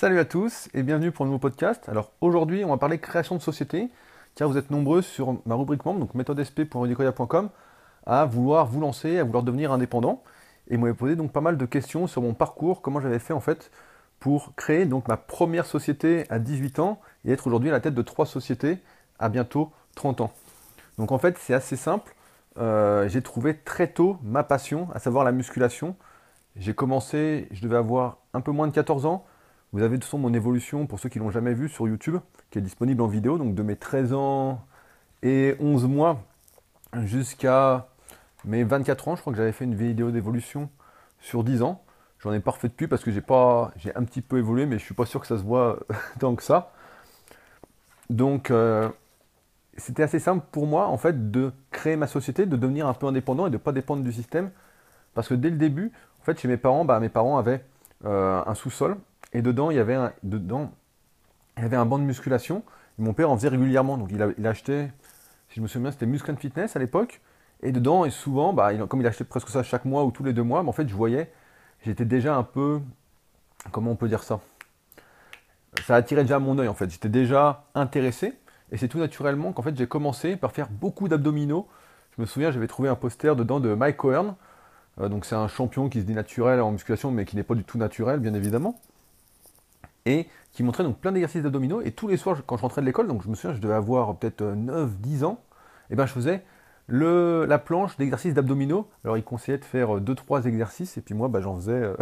Salut à tous et bienvenue pour un nouveau podcast. Alors aujourd'hui, on va parler création de société, car vous êtes nombreux sur ma rubrique membre, donc méthodesp.rudicoya.com, à vouloir vous lancer, à vouloir devenir indépendant. Et vous m'avez posé donc pas mal de questions sur mon parcours, comment j'avais fait en fait pour créer donc ma première société à 18 ans et être aujourd'hui à la tête de 3 sociétés à bientôt 30 ans. Donc en fait, c'est assez simple. J'ai trouvé très tôt ma passion, à savoir la musculation. J'ai commencé, je devais avoir un peu moins de 14 ans. Vous avez de toute façon mon évolution, pour ceux qui ne l'ont jamais vu, sur YouTube, qui est disponible en vidéo, donc de mes 13 ans et 11 mois jusqu'à mes 24 ans. Je crois que j'avais fait une vidéo d'évolution sur 10 ans. J'en ai pas refait depuis parce que j'ai un petit peu évolué, mais je ne suis pas sûr que ça se voit tant que ça. Donc, c'était assez simple pour moi, en fait, de créer ma société, de devenir un peu indépendant et de ne pas dépendre du système. Parce que dès le début, en fait, chez mes parents avaient un sous-sol. Et dedans il y avait un banc de musculation. Et mon père en faisait régulièrement. Donc il achetait, si je me souviens, c'était Muscle and Fitness à l'époque. Et dedans, et souvent, comme il achetait presque ça chaque mois ou tous les 2 mois, en fait, je voyais, j'étais déjà un peu, comment on peut dire ça? Ça attirait déjà mon œil en fait. J'étais déjà intéressé. Et c'est tout naturellement qu'en fait, j'ai commencé par faire beaucoup d'abdominaux. Je me souviens, j'avais trouvé un poster dedans de Mike Cohen. Donc c'est un champion qui se dit naturel en musculation, mais qui n'est pas du tout naturel, bien évidemment. Et qui montrait donc plein d'exercices d'abdominaux. Et tous les soirs, quand je rentrais de l'école, donc je me souviens, je devais avoir peut-être 9-10 ans, et ben je faisais la planche d'exercices d'abdominaux. Alors, il conseillait de faire 2-3 exercices, et puis moi, j'en faisais,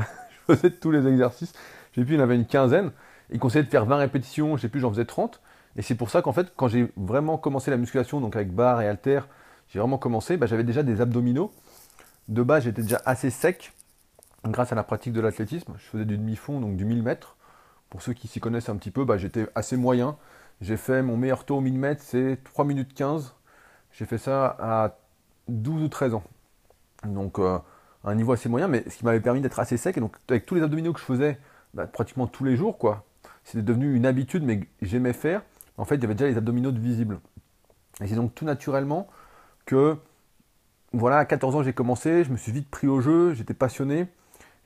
je faisais tous les exercices. Je sais plus, il y en avait une quinzaine. Il conseillait de faire 20 répétitions, je sais plus, j'en faisais 30. Et c'est pour ça qu'en fait, quand j'ai vraiment commencé la musculation, donc avec barre et haltères, j'ai vraiment commencé, j'avais déjà des abdominaux. De base, j'étais déjà assez sec, grâce à la pratique de l'athlétisme. Je faisais du demi-fond, donc du 1000 mètres. Pour ceux qui s'y connaissent un petit peu, j'étais assez moyen. J'ai fait mon meilleur taux au 1000 mètres, c'est 3 minutes 15. J'ai fait ça à 12 ou 13 ans. Donc, un niveau assez moyen, mais ce qui m'avait permis d'être assez sec. Et donc, avec tous les abdominaux que je faisais pratiquement tous les jours, quoi, c'était devenu une habitude, mais j'aimais faire. En fait, j'avais déjà les abdominaux de visibles. Et c'est donc tout naturellement que, voilà, à 14 ans, j'ai commencé. Je me suis vite pris au jeu, j'étais passionné.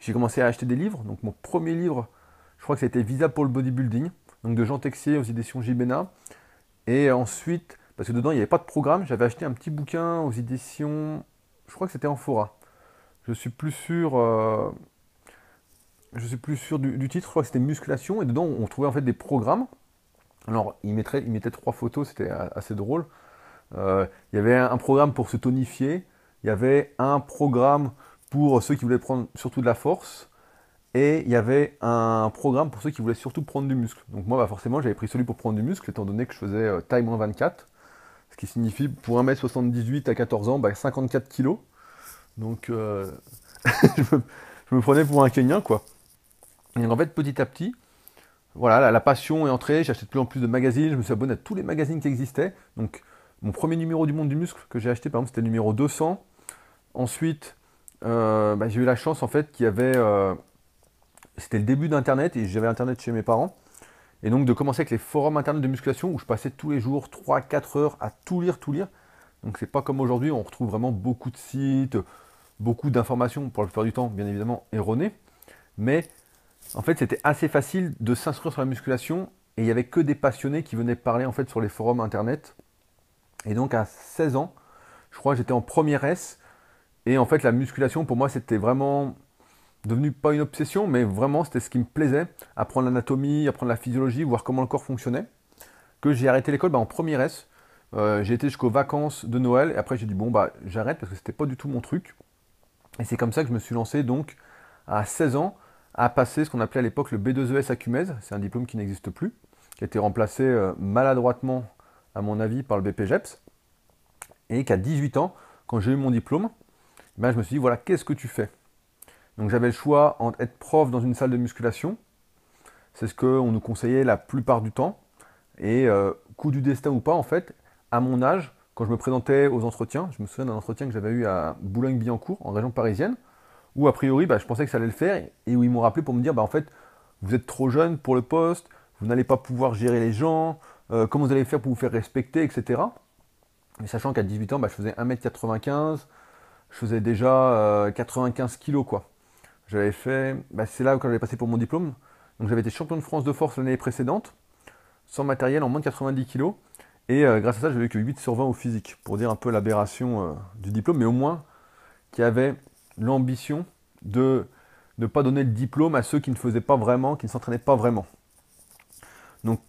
J'ai commencé à acheter des livres. Donc, mon premier livre, je crois que c'était Visa pour le bodybuilding, donc de Jean Texier aux éditions Gibena. Et ensuite, parce que dedans, il n'y avait pas de programme, j'avais acheté un petit bouquin aux éditions, je crois que c'était Amphora. Je suis plus sûr du titre, je crois que c'était Musculation. Et dedans, on trouvait en fait des programmes. Alors, il mettait 3 photos, c'était assez drôle. Il y avait un programme pour se tonifier. Il y avait un programme pour ceux qui voulaient prendre surtout de la force. Et il y avait un programme pour ceux qui voulaient surtout prendre du muscle. Donc moi, forcément, j'avais pris celui pour prendre du muscle, étant donné que je faisais taille moins 24. Ce qui signifie, pour 1m78 à 14 ans, 54 kg. Donc, je me prenais pour un Kenyan, quoi. Et donc, en fait, petit à petit, voilà, la passion est entrée. J'ai acheté de plus en plus de magazines. Je me suis abonné à tous les magazines qui existaient. Donc, mon premier numéro du Monde du Muscle que j'ai acheté, par exemple, c'était le numéro 200. Ensuite, j'ai eu la chance, en fait, qu'il y avait... C'était le début d'Internet et j'avais Internet chez mes parents. Et donc de commencer avec les forums Internet de musculation où je passais tous les jours 3-4 heures à tout lire. Donc c'est pas comme aujourd'hui, on retrouve vraiment beaucoup de sites, beaucoup d'informations, pour la plupart du temps bien évidemment erronées. Mais en fait c'était assez facile de s'inscrire sur la musculation et il n'y avait que des passionnés qui venaient parler en fait sur les forums Internet. Et donc à 16 ans, je crois que j'étais en première S. Et en fait la musculation pour moi c'était vraiment... devenu pas une obsession, mais vraiment c'était ce qui me plaisait, apprendre l'anatomie, apprendre la physiologie, voir comment le corps fonctionnait, que j'ai arrêté l'école en première S. J'ai été jusqu'aux vacances de Noël, et après j'ai dit j'arrête parce que c'était pas du tout mon truc. Et c'est comme ça que je me suis lancé donc à 16 ans à passer ce qu'on appelait à l'époque le B2ES Acumès, c'est un diplôme qui n'existe plus, qui a été remplacé maladroitement à mon avis par le BPJEPS, et qu'à 18 ans, quand j'ai eu mon diplôme, je me suis dit voilà, qu'est-ce que tu fais? Donc j'avais le choix entre être prof dans une salle de musculation, c'est ce qu'on nous conseillait la plupart du temps, et coup du destin ou pas, en fait, à mon âge, quand je me présentais aux entretiens, je me souviens d'un entretien que j'avais eu à Boulogne-Billancourt, en région parisienne, où a priori, je pensais que ça allait le faire, et où ils m'ont rappelé pour me dire, en fait, vous êtes trop jeune pour le poste, vous n'allez pas pouvoir gérer les gens, comment vous allez faire pour vous faire respecter, etc. Mais sachant qu'à 18 ans, je faisais 1m95, je faisais déjà 95 kg, quoi. J'avais fait, c'est là où quand j'avais passé pour mon diplôme, Donc j'avais été champion de France de force l'année précédente, sans matériel, en moins de 90 kg. Et grâce à ça, j'avais que 8 sur 20 au physique, pour dire un peu l'aberration du diplôme, mais au moins qui avait l'ambition de ne pas donner le diplôme à ceux qui ne faisaient pas vraiment, qui ne s'entraînaient pas vraiment. Donc,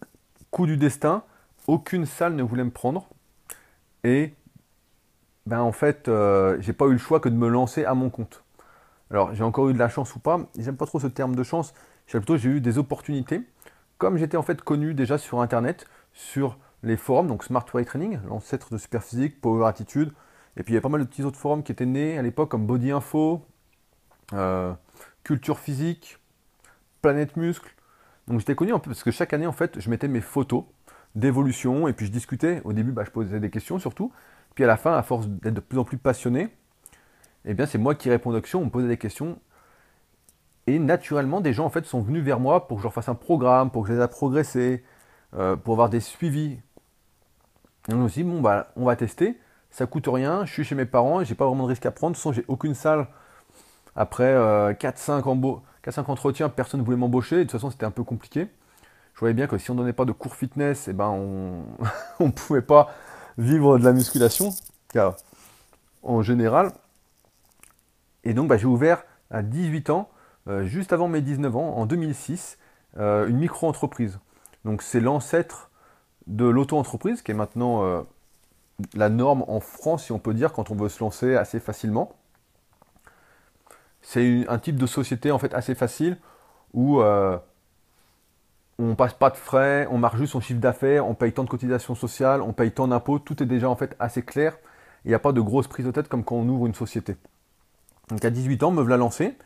coup du destin, aucune salle ne voulait me prendre. Et ben, en fait, j'ai pas eu le choix que de me lancer à mon compte. Alors, j'ai encore eu de la chance ou pas, j'aime pas trop ce terme de chance, plutôt j'ai eu des opportunités. Comme j'étais en fait connu déjà sur internet, sur les forums, donc Smart Way Training, l'ancêtre de Superphysique, Power Attitude, et puis il y a pas mal de petits autres forums qui étaient nés à l'époque comme Body Info, Culture Physique, Planète Muscle. Donc j'étais connu un peu parce que chaque année en fait je mettais mes photos d'évolution et puis je discutais. Au début, bah, je posais des questions surtout, puis à la fin, à force d'être de plus en plus passionné, eh bien c'est moi qui répondais aux questions, on me posait des questions. Et naturellement, des gens en fait sont venus vers moi pour que je leur fasse un programme, pour que je les aide à progresser, pour avoir des suivis. Et on me dit, bon, bah, on va tester, ça coûte rien, je suis chez mes parents, j'ai pas vraiment de risque à prendre, sans j'ai aucune salle. Après 4-5 entretiens, personne ne voulait m'embaucher, de toute façon c'était un peu compliqué. Je voyais bien que si on ne donnait pas de cours fitness, eh ben, on ne pouvait pas vivre de la musculation, car en général. Et donc bah, j'ai ouvert à 18 ans, juste avant mes 19 ans, en 2006, une micro-entreprise. Donc c'est l'ancêtre de l'auto-entreprise, qui est maintenant la norme en France, si on peut dire, quand on veut se lancer assez facilement. C'est un type de société en fait assez facile, où on ne passe pas de frais, on marque juste son chiffre d'affaires, on paye tant de cotisations sociales, on paye tant d'impôts, tout est déjà en fait assez clair. Il n'y a pas de grosse prise de tête comme quand on ouvre une société. Donc à 18 ans, me voilà lancé.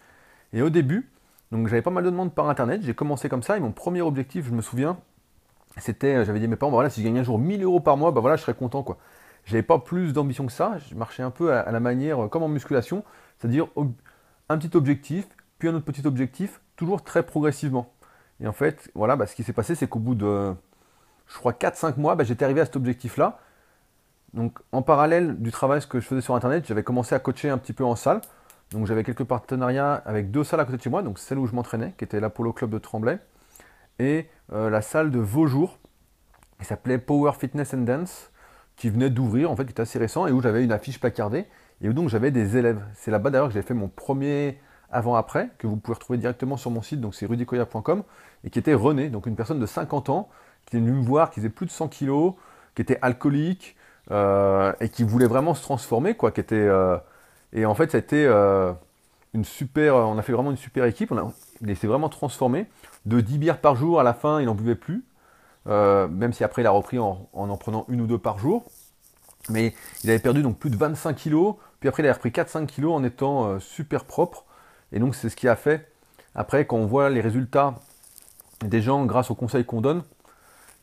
Et au début, donc j'avais pas mal de demandes par internet, j'ai commencé comme ça et mon premier objectif, je me souviens, c'était, j'avais dit à mes parents, bah voilà, si je gagnais un jour 1000 € par mois, bah voilà, je serais content quoi. J'avais pas plus d'ambition que ça, je marchais un peu à la manière comme en musculation, c'est-à-dire un petit objectif, puis un autre petit objectif, toujours très progressivement. Et en fait, voilà, bah, ce qui s'est passé, c'est qu'au bout de, je crois, 4-5 mois, bah, j'étais arrivé à cet objectif-là. Donc en parallèle du travail que je faisais sur internet, j'avais commencé à coacher un petit peu en salle. Donc j'avais quelques partenariats avec deux salles à côté de chez moi, donc celle où je m'entraînais, qui était la Polo Club de Tremblay, et la salle de Vaujour, qui s'appelait Power Fitness and Dance, qui venait d'ouvrir, en fait, qui était assez récent, et où j'avais une affiche placardée, et où donc j'avais des élèves. C'est là-bas d'ailleurs que j'ai fait mon premier avant-après, que vous pouvez retrouver directement sur mon site, donc c'est rudicoya.com, et qui était René, donc une personne de 50 ans, qui est venue me voir, qui faisait plus de 100 kilos, qui était alcoolique, et qui voulait vraiment se transformer, quoi, qui était... Et en fait, ça a été une super. On a fait vraiment une super équipe. Il s'est vraiment transformé. De 10 bières par jour, à la fin, il n'en buvait plus. Même si après, il a repris en prenant une ou deux par jour. Mais il avait perdu donc plus de 25 kilos. Puis après, il avait repris 4-5 kilos en étant super propre. Et donc, c'est ce qui a fait. Après, quand on voit les résultats des gens grâce aux conseils qu'on donne,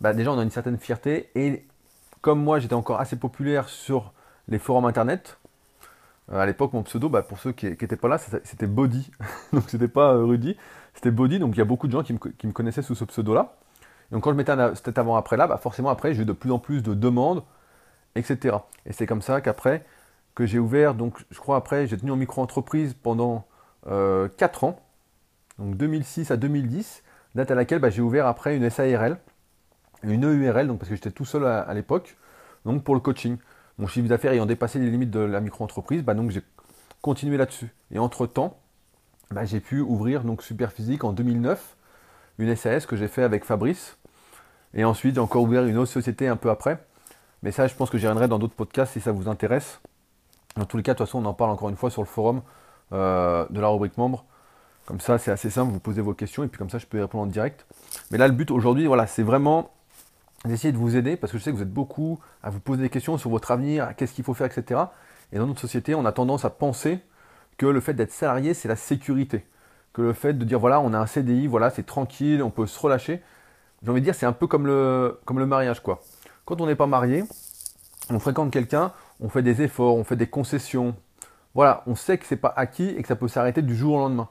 bah, déjà, on a une certaine fierté. Et comme moi, j'étais encore assez populaire sur les forums internet. À l'époque, mon pseudo, bah, pour ceux qui n'étaient pas là, c'était Body. Donc, c'était pas Rudy, c'était Body. Donc, il y a beaucoup de gens qui me connaissaient sous ce pseudo-là. Donc, quand je mettais cet avant-après-là, bah, forcément, après, j'ai eu de plus en plus de demandes, etc. Et c'est comme ça qu'après, que j'ai ouvert. Donc, je crois, après, j'ai tenu en micro-entreprise pendant 4 ans. Donc, 2006 à 2010, date à laquelle bah, j'ai ouvert après une SARL, une EURL, donc, parce que j'étais tout seul à l'époque, donc pour le coaching. Mon chiffre d'affaires ayant dépassé les limites de la micro-entreprise, bah donc j'ai continué là-dessus. Et entre-temps, bah j'ai pu ouvrir donc Superphysique en 2009, une SAS que j'ai fait avec Fabrice. Et ensuite, j'ai encore ouvert une autre société un peu après. Mais ça, je pense que j'y reviendrai dans d'autres podcasts si ça vous intéresse. Dans tous les cas, de toute façon, on en parle encore une fois sur le forum de la rubrique membre. Comme ça, c'est assez simple, vous posez vos questions et puis comme ça, je peux y répondre en direct. Mais là, le but aujourd'hui, voilà, c'est vraiment... d'essayer de vous aider, parce que je sais que vous êtes beaucoup à vous poser des questions sur votre avenir, qu'est-ce qu'il faut faire, etc. Et dans notre société, on a tendance à penser que le fait d'être salarié, c'est la sécurité. Que le fait de dire, voilà, on a un CDI, voilà, c'est tranquille, on peut se relâcher. J'ai envie de dire, c'est un peu comme le mariage, quoi. Quand on n'est pas marié, on fréquente quelqu'un, on fait des efforts, on fait des concessions. Voilà, on sait que c'est pas acquis et que ça peut s'arrêter du jour au lendemain.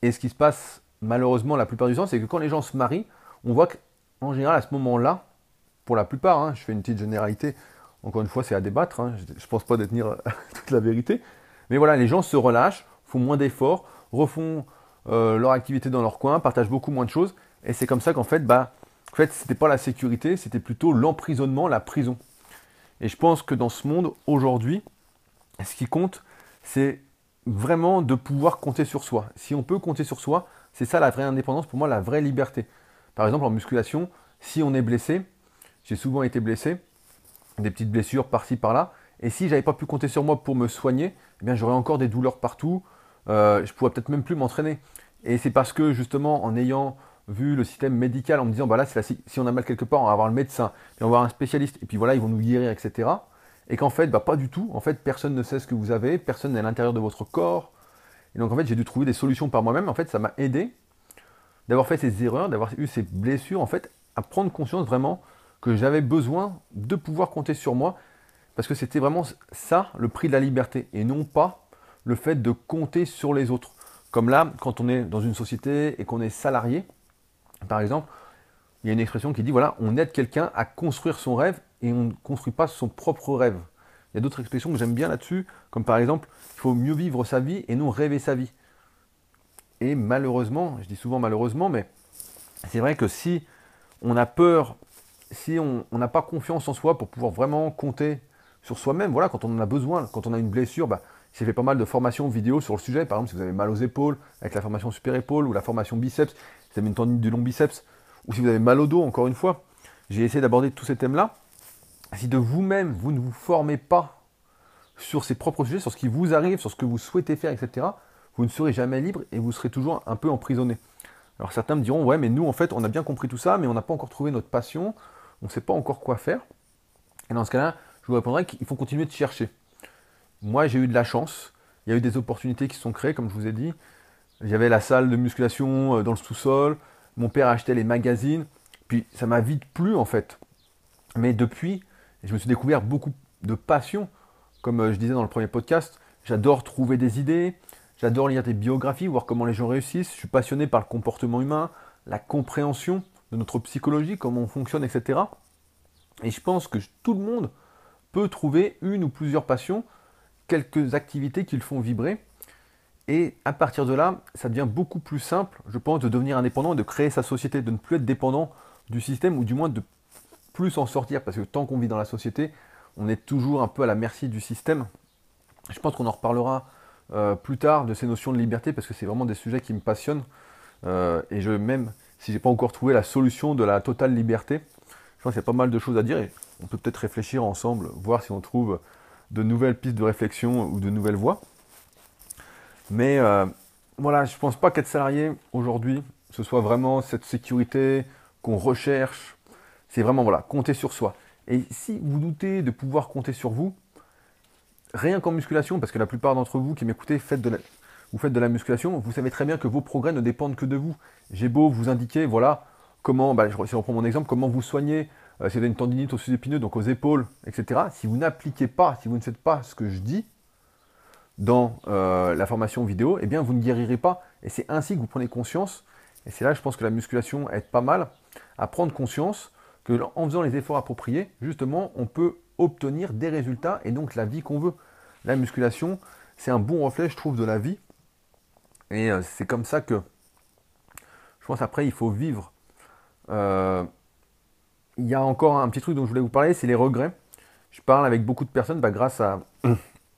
Et ce qui se passe, malheureusement, la plupart du temps, c'est que quand les gens se marient, on voit que en général, à ce moment-là, pour la plupart, hein, je fais une petite généralité, encore une fois, c'est à débattre, hein, je ne pense pas détenir toute la vérité, mais voilà, les gens se relâchent, font moins d'efforts, refont leur activité dans leur coin, partagent beaucoup moins de choses. Et c'est comme ça qu'en fait, c'était pas la sécurité, c'était plutôt l'emprisonnement, la prison. Et je pense que dans ce monde, aujourd'hui, ce qui compte, c'est vraiment de pouvoir compter sur soi. Si on peut compter sur soi, c'est ça la vraie indépendance, pour moi, la vraie liberté. Par exemple, en musculation, si on est blessé, j'ai souvent été blessé, des petites blessures par-ci, par-là, et si je n'avais pas pu compter sur moi pour me soigner, eh bien, j'aurais encore des douleurs partout, je ne pourrais peut-être même plus m'entraîner. Et c'est parce que, justement, en ayant vu le système médical, en me disant, bah là, c'est là, si on a mal quelque part, on va voir le médecin, puis on va voir un spécialiste, et puis voilà, ils vont nous guérir, etc. Et qu'en fait, pas du tout. En fait, personne ne sait ce que vous avez, personne n'est à l'intérieur de votre corps. Et donc, en fait, j'ai dû trouver des solutions par moi-même. En fait, ça m'a aidé d'avoir fait ces erreurs, d'avoir eu ces blessures, en fait, à prendre conscience vraiment que j'avais besoin de pouvoir compter sur moi, parce que c'était vraiment ça, le prix de la liberté, et non pas le fait de compter sur les autres. Comme là, quand on est dans une société et qu'on est salarié, par exemple, il y a une expression qui dit, voilà, on aide quelqu'un à construire son rêve et on ne construit pas son propre rêve. Il y a d'autres expressions que j'aime bien là-dessus, comme par exemple, il faut mieux vivre sa vie et non rêver sa vie. Et malheureusement, je dis souvent malheureusement, mais c'est vrai que si on a peur, si on n'a pas confiance en soi pour pouvoir vraiment compter sur soi-même, voilà, quand on en a besoin, quand on a une blessure, j'ai fait pas mal de formations vidéo sur le sujet, par exemple si vous avez mal aux épaules, avec la formation super épaule ou la formation biceps, si vous avez une tendine du long biceps, ou si vous avez mal au dos, encore une fois, j'ai essayé d'aborder tous ces thèmes-là. Si de vous-même, vous ne vous formez pas sur ces propres sujets, sur ce qui vous arrive, sur ce que vous souhaitez faire, etc., vous ne serez jamais libre et vous serez toujours un peu emprisonné. Alors certains me diront, ouais, mais nous, en fait, on a bien compris tout ça, mais on n'a pas encore trouvé notre passion, on ne sait pas encore quoi faire. Et dans ce cas-là, je vous répondrai qu'il faut continuer de chercher. Moi, j'ai eu de la chance, il y a eu des opportunités qui se sont créées, comme je vous ai dit. J'avais la salle de musculation dans le sous-sol, mon père achetait les magazines, puis ça m'a vite plu, en fait. Mais depuis, je me suis découvert beaucoup de passion. Comme je disais dans le premier podcast, j'adore trouver des idées, j'adore lire des biographies, voir comment les gens réussissent. Je suis passionné par le comportement humain, la compréhension de notre psychologie, comment on fonctionne, etc. Et je pense que tout le monde peut trouver une ou plusieurs passions, quelques activités qui le font vibrer. Et à partir de là, ça devient beaucoup plus simple, je pense, de devenir indépendant et de créer sa société, de ne plus être dépendant du système, ou du moins de plus s'en sortir, parce que tant qu'on vit dans la société, on est toujours un peu à la merci du système. Je pense qu'on en reparlera plus tard de ces notions de liberté, parce que c'est vraiment des sujets qui me passionnent. Et même si je n'ai pas encore trouvé la solution de la totale liberté, je pense qu'il y a pas mal de choses à dire, et on peut peut-être réfléchir ensemble, voir si on trouve de nouvelles pistes de réflexion ou de nouvelles voies. Mais voilà, je ne pense pas qu'être salarié aujourd'hui, ce soit vraiment cette sécurité qu'on recherche. C'est vraiment, voilà, compter sur soi. Et si vous doutez de pouvoir compter sur vous, rien qu'en musculation, parce que la plupart d'entre vous qui m'écoutez, vous faites de la musculation, vous savez très bien que vos progrès ne dépendent que de vous. J'ai beau vous indiquer, voilà, comment, si on prend mon exemple, comment vous soignez, si vous avez une tendinite au sud-épineux, donc aux épaules, etc. Si vous n'appliquez pas, si vous ne faites pas ce que je dis dans la formation vidéo, eh bien, vous ne guérirez pas. Et c'est ainsi que vous prenez conscience. Et c'est là, je pense que la musculation aide pas mal à prendre conscience que en faisant les efforts appropriés, justement, on peut obtenir des résultats et donc la vie qu'on veut. La musculation, c'est un bon reflet, je trouve, de la vie. Et c'est comme ça que, je pense, après, il faut vivre. Il y a encore un petit truc dont je voulais vous parler, c'est les regrets. Je parle avec beaucoup de personnes, grâce à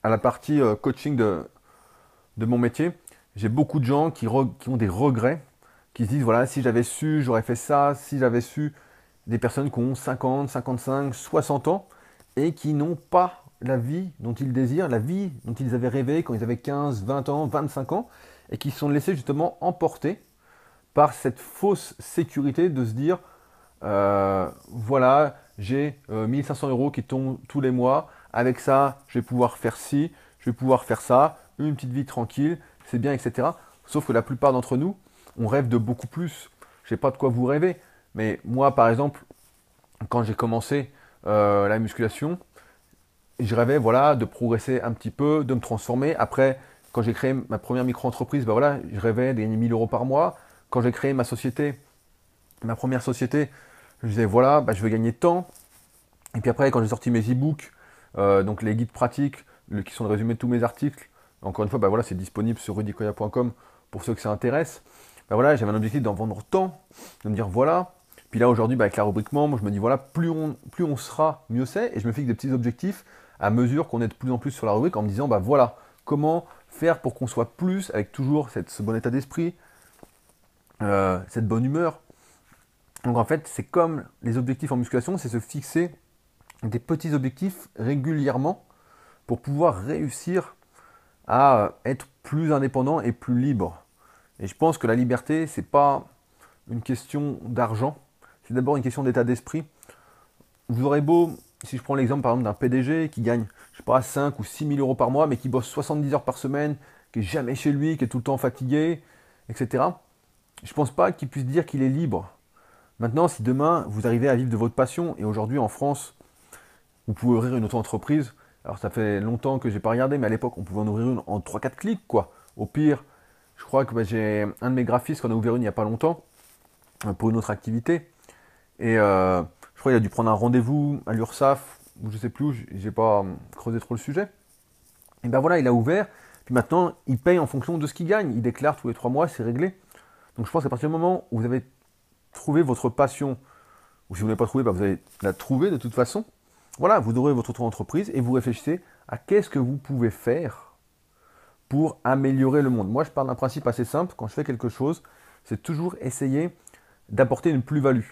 la partie coaching de mon métier. J'ai beaucoup de gens qui ont des regrets, qui se disent, voilà, si j'avais su, j'aurais fait ça, si j'avais su... Des personnes qui ont 50, 55, 60 ans et qui n'ont pas la vie dont ils désirent, la vie dont ils avaient rêvé quand ils avaient 15, 20 ans, 25 ans et qui se sont laissés justement emporter par cette fausse sécurité de se dire voilà, j'ai 1 500 € qui tombent tous les mois, avec ça, je vais pouvoir faire ci, je vais pouvoir faire ça, une petite vie tranquille, c'est bien, etc. Sauf que la plupart d'entre nous, on rêve de beaucoup plus. Je ne sais pas de quoi vous rêvez. Mais moi, par exemple, quand j'ai commencé la musculation, je rêvais, voilà, de progresser un petit peu, de me transformer. Après, quand j'ai créé ma première micro-entreprise, voilà, je rêvais de gagner 1 000 € par mois. Quand j'ai créé ma société, ma première société, je disais, voilà, je vais gagner tant. Et puis après, quand j'ai sorti mes e-books, donc les guides pratiques, qui sont le résumé de tous mes articles, encore une fois, voilà, c'est disponible sur rudicoya.com pour ceux que ça intéresse, ben voilà, j'avais un objectif d'en vendre tant, de me dire voilà. Puis là aujourd'hui, ben avec la rubrique membre, je me dis voilà, plus on sera, mieux c'est. Et je me fixe des petits objectifs à mesure qu'on est de plus en plus sur la rubrique en me disant bah ben voilà, comment faire pour qu'on soit plus, avec toujours ce bon état d'esprit, cette bonne humeur. Donc en fait, c'est comme les objectifs en musculation, c'est se fixer des petits objectifs régulièrement pour pouvoir réussir à être plus indépendant et plus libre. Et je pense que la liberté, c'est pas une question d'argent, c'est d'abord une question d'état d'esprit. Vous aurez beau, si je prends l'exemple par exemple d'un PDG qui gagne, je sais pas, 5 ou 6 000 euros par mois, mais qui bosse 70 heures par semaine, qui n'est jamais chez lui, qui est tout le temps fatigué, etc. Je pense pas qu'il puisse dire qu'il est libre. Maintenant, si demain, vous arrivez à vivre de votre passion, et aujourd'hui en France, vous pouvez ouvrir une auto-entreprise. Alors ça fait longtemps que je n'ai pas regardé, mais à l'époque, on pouvait en ouvrir une en 3-4 clics, quoi. Au pire, je crois que j'ai un de mes graphistes qu'on a ouvert une il n'y a pas longtemps, pour une autre activité. Et je crois qu'il a dû prendre un rendez-vous à l'URSSAF, ou je ne sais plus, je n'ai pas creusé trop le sujet. Et ben voilà, il a ouvert, puis maintenant, il paye en fonction de ce qu'il gagne. Il déclare tous les 3 mois, c'est réglé. Donc je pense qu'à partir du moment où vous avez trouvé votre passion, ou si vous ne l'avez pas trouvée, ben vous allez la trouver de toute façon. Voilà, vous aurez votre auto-entreprise et vous réfléchissez à qu'est-ce que vous pouvez faire pour améliorer le monde. Moi, je parle d'un principe assez simple. Quand je fais quelque chose, c'est toujours essayer d'apporter une plus-value.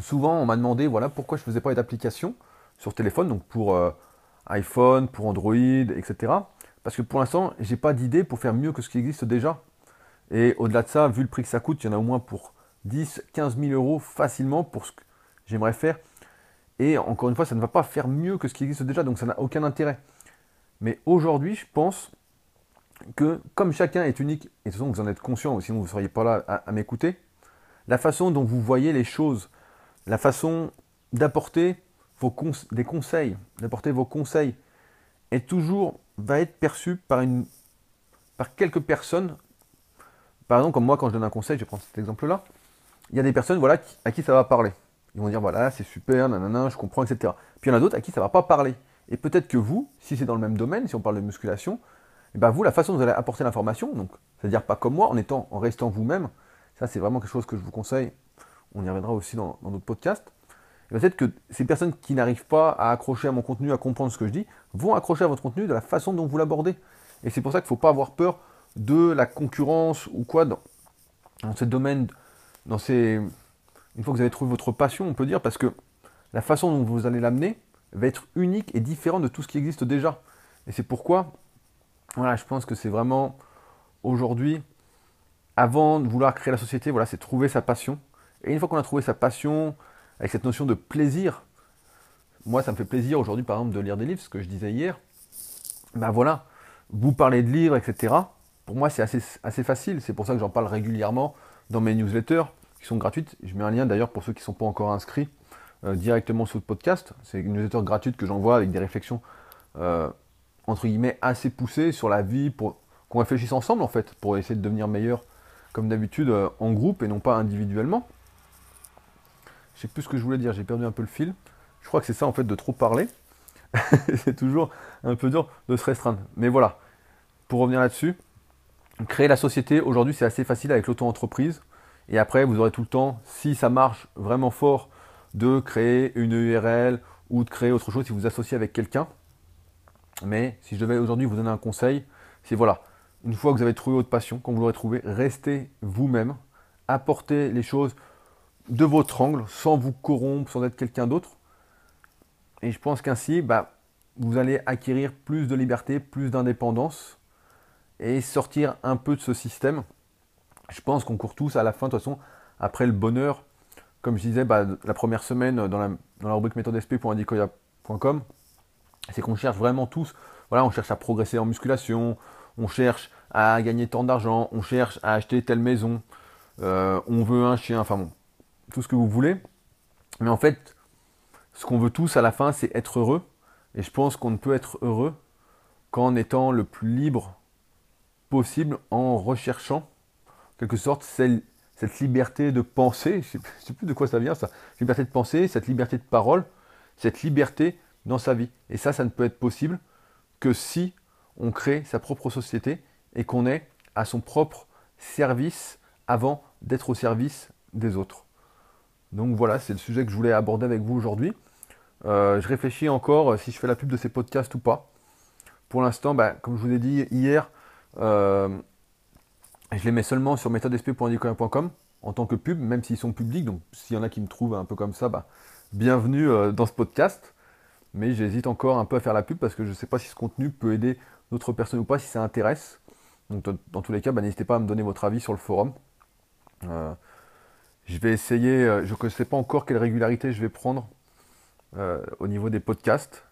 Souvent, on m'a demandé voilà, pourquoi je ne faisais pas d'application sur téléphone, donc pour iPhone, pour Android, etc. Parce que pour l'instant, je n'ai pas d'idée pour faire mieux que ce qui existe déjà. Et au-delà de ça, vu le prix que ça coûte, il y en a au moins pour 10, 15 000 euros facilement pour ce que j'aimerais faire. Et encore une fois, ça ne va pas faire mieux que ce qui existe déjà, donc ça n'a aucun intérêt. Mais aujourd'hui, je pense que comme chacun est unique, et de toute façon vous en êtes conscient, sinon vous ne seriez pas là à m'écouter, la façon dont vous voyez les choses, la façon d'apporter vos conseils, est toujours, va être perçue par quelques personnes. Par exemple, comme moi, quand je donne un conseil, je prends cet exemple-là, il y a des personnes voilà, à qui ça va parler. Ils vont dire, voilà, c'est super, nanana, je comprends, etc. Puis il y en a d'autres à qui ça ne va pas parler. Et peut-être que vous, si c'est dans le même domaine, si on parle de musculation, et ben vous, la façon dont vous allez apporter l'information, donc c'est-à-dire pas comme moi, en restant vous-même, ça c'est vraiment quelque chose que je vous conseille, on y reviendra aussi dans notre podcast, peut-être que ces personnes qui n'arrivent pas à accrocher à mon contenu, à comprendre ce que je dis, vont accrocher à votre contenu de la façon dont vous l'abordez. Et c'est pour ça qu'il ne faut pas avoir peur de la concurrence ou quoi dans ce domaine, une fois que vous avez trouvé votre passion, on peut dire, parce que la façon dont vous allez l'amener va être unique et différente de tout ce qui existe déjà. Et c'est pourquoi, voilà, je pense que c'est vraiment aujourd'hui, avant de vouloir créer la société, voilà, c'est trouver sa passion. Et une fois qu'on a trouvé sa passion, avec cette notion de plaisir, moi ça me fait plaisir aujourd'hui par exemple de lire des livres, ce que je disais hier, ben voilà, vous parlez de livres, etc. Pour moi c'est assez facile, c'est pour ça que j'en parle régulièrement dans mes newsletters, sont gratuites. Je mets un lien d'ailleurs pour ceux qui ne sont pas encore inscrits directement sous le podcast. C'est une newsletter gratuite que j'envoie avec des réflexions entre guillemets assez poussées sur la vie pour qu'on réfléchisse ensemble en fait pour essayer de devenir meilleur comme d'habitude en groupe et non pas individuellement. Je sais plus ce que je voulais dire, j'ai perdu un peu le fil. Je crois que c'est ça en fait de trop parler. C'est toujours un peu dur de se restreindre. Mais voilà, pour revenir là-dessus, créer la société aujourd'hui c'est assez facile avec l'auto-entreprise. Et après, vous aurez tout le temps, si ça marche vraiment fort, de créer une EURL ou de créer autre chose si vous vous associez avec quelqu'un. Mais si je devais aujourd'hui vous donner un conseil, c'est voilà, une fois que vous avez trouvé votre passion, quand vous l'aurez trouvé, restez vous-même, apportez les choses de votre angle, sans vous corrompre, sans être quelqu'un d'autre. Et je pense qu'ainsi, vous allez acquérir plus de liberté, plus d'indépendance et sortir un peu de ce système. Je pense qu'on court tous à la fin, de toute façon, après le bonheur. Comme je disais, la première semaine dans la rubrique méthodesp.indicoya.com, c'est qu'on cherche vraiment tous. Voilà, on cherche à progresser en musculation, on cherche à gagner tant d'argent, on cherche à acheter telle maison, on veut un chien, enfin bon, tout ce que vous voulez. Mais en fait, ce qu'on veut tous à la fin, c'est être heureux. Et je pense qu'on ne peut être heureux qu'en étant le plus libre possible, en recherchant quelque sorte, cette liberté de penser, je sais plus de quoi ça vient ça, liberté de penser, cette liberté de parole, cette liberté dans sa vie. Et ça ne peut être possible que si on crée sa propre société et qu'on est à son propre service avant d'être au service des autres. Donc voilà, c'est le sujet que je voulais aborder avec vous aujourd'hui. Je réfléchis encore si je fais la pub de ces podcasts ou pas. Pour l'instant, comme je vous ai dit hier, je les mets seulement sur méthodesp.indicoin.com en tant que pub, même s'ils sont publics. Donc s'il y en a qui me trouvent un peu comme ça, bienvenue dans ce podcast. Mais j'hésite encore un peu à faire la pub parce que je ne sais pas si ce contenu peut aider d'autres personnes ou pas, si ça intéresse. Donc dans tous les cas, n'hésitez pas à me donner votre avis sur le forum. Je vais essayer, je ne sais pas encore quelle régularité je vais prendre au niveau des podcasts.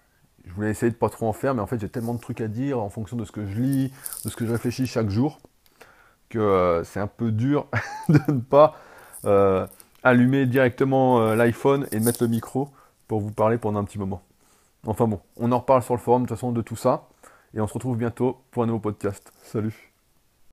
Je voulais essayer de ne pas trop en faire, mais en fait j'ai tellement de trucs à dire en fonction de ce que je lis, de ce que je réfléchis chaque jour, que c'est un peu dur de ne pas allumer directement l'iPhone et mettre le micro pour vous parler pendant un petit moment. Enfin bon, on en reparle sur le forum de toute façon de tout ça, et on se retrouve bientôt pour un nouveau podcast. Salut!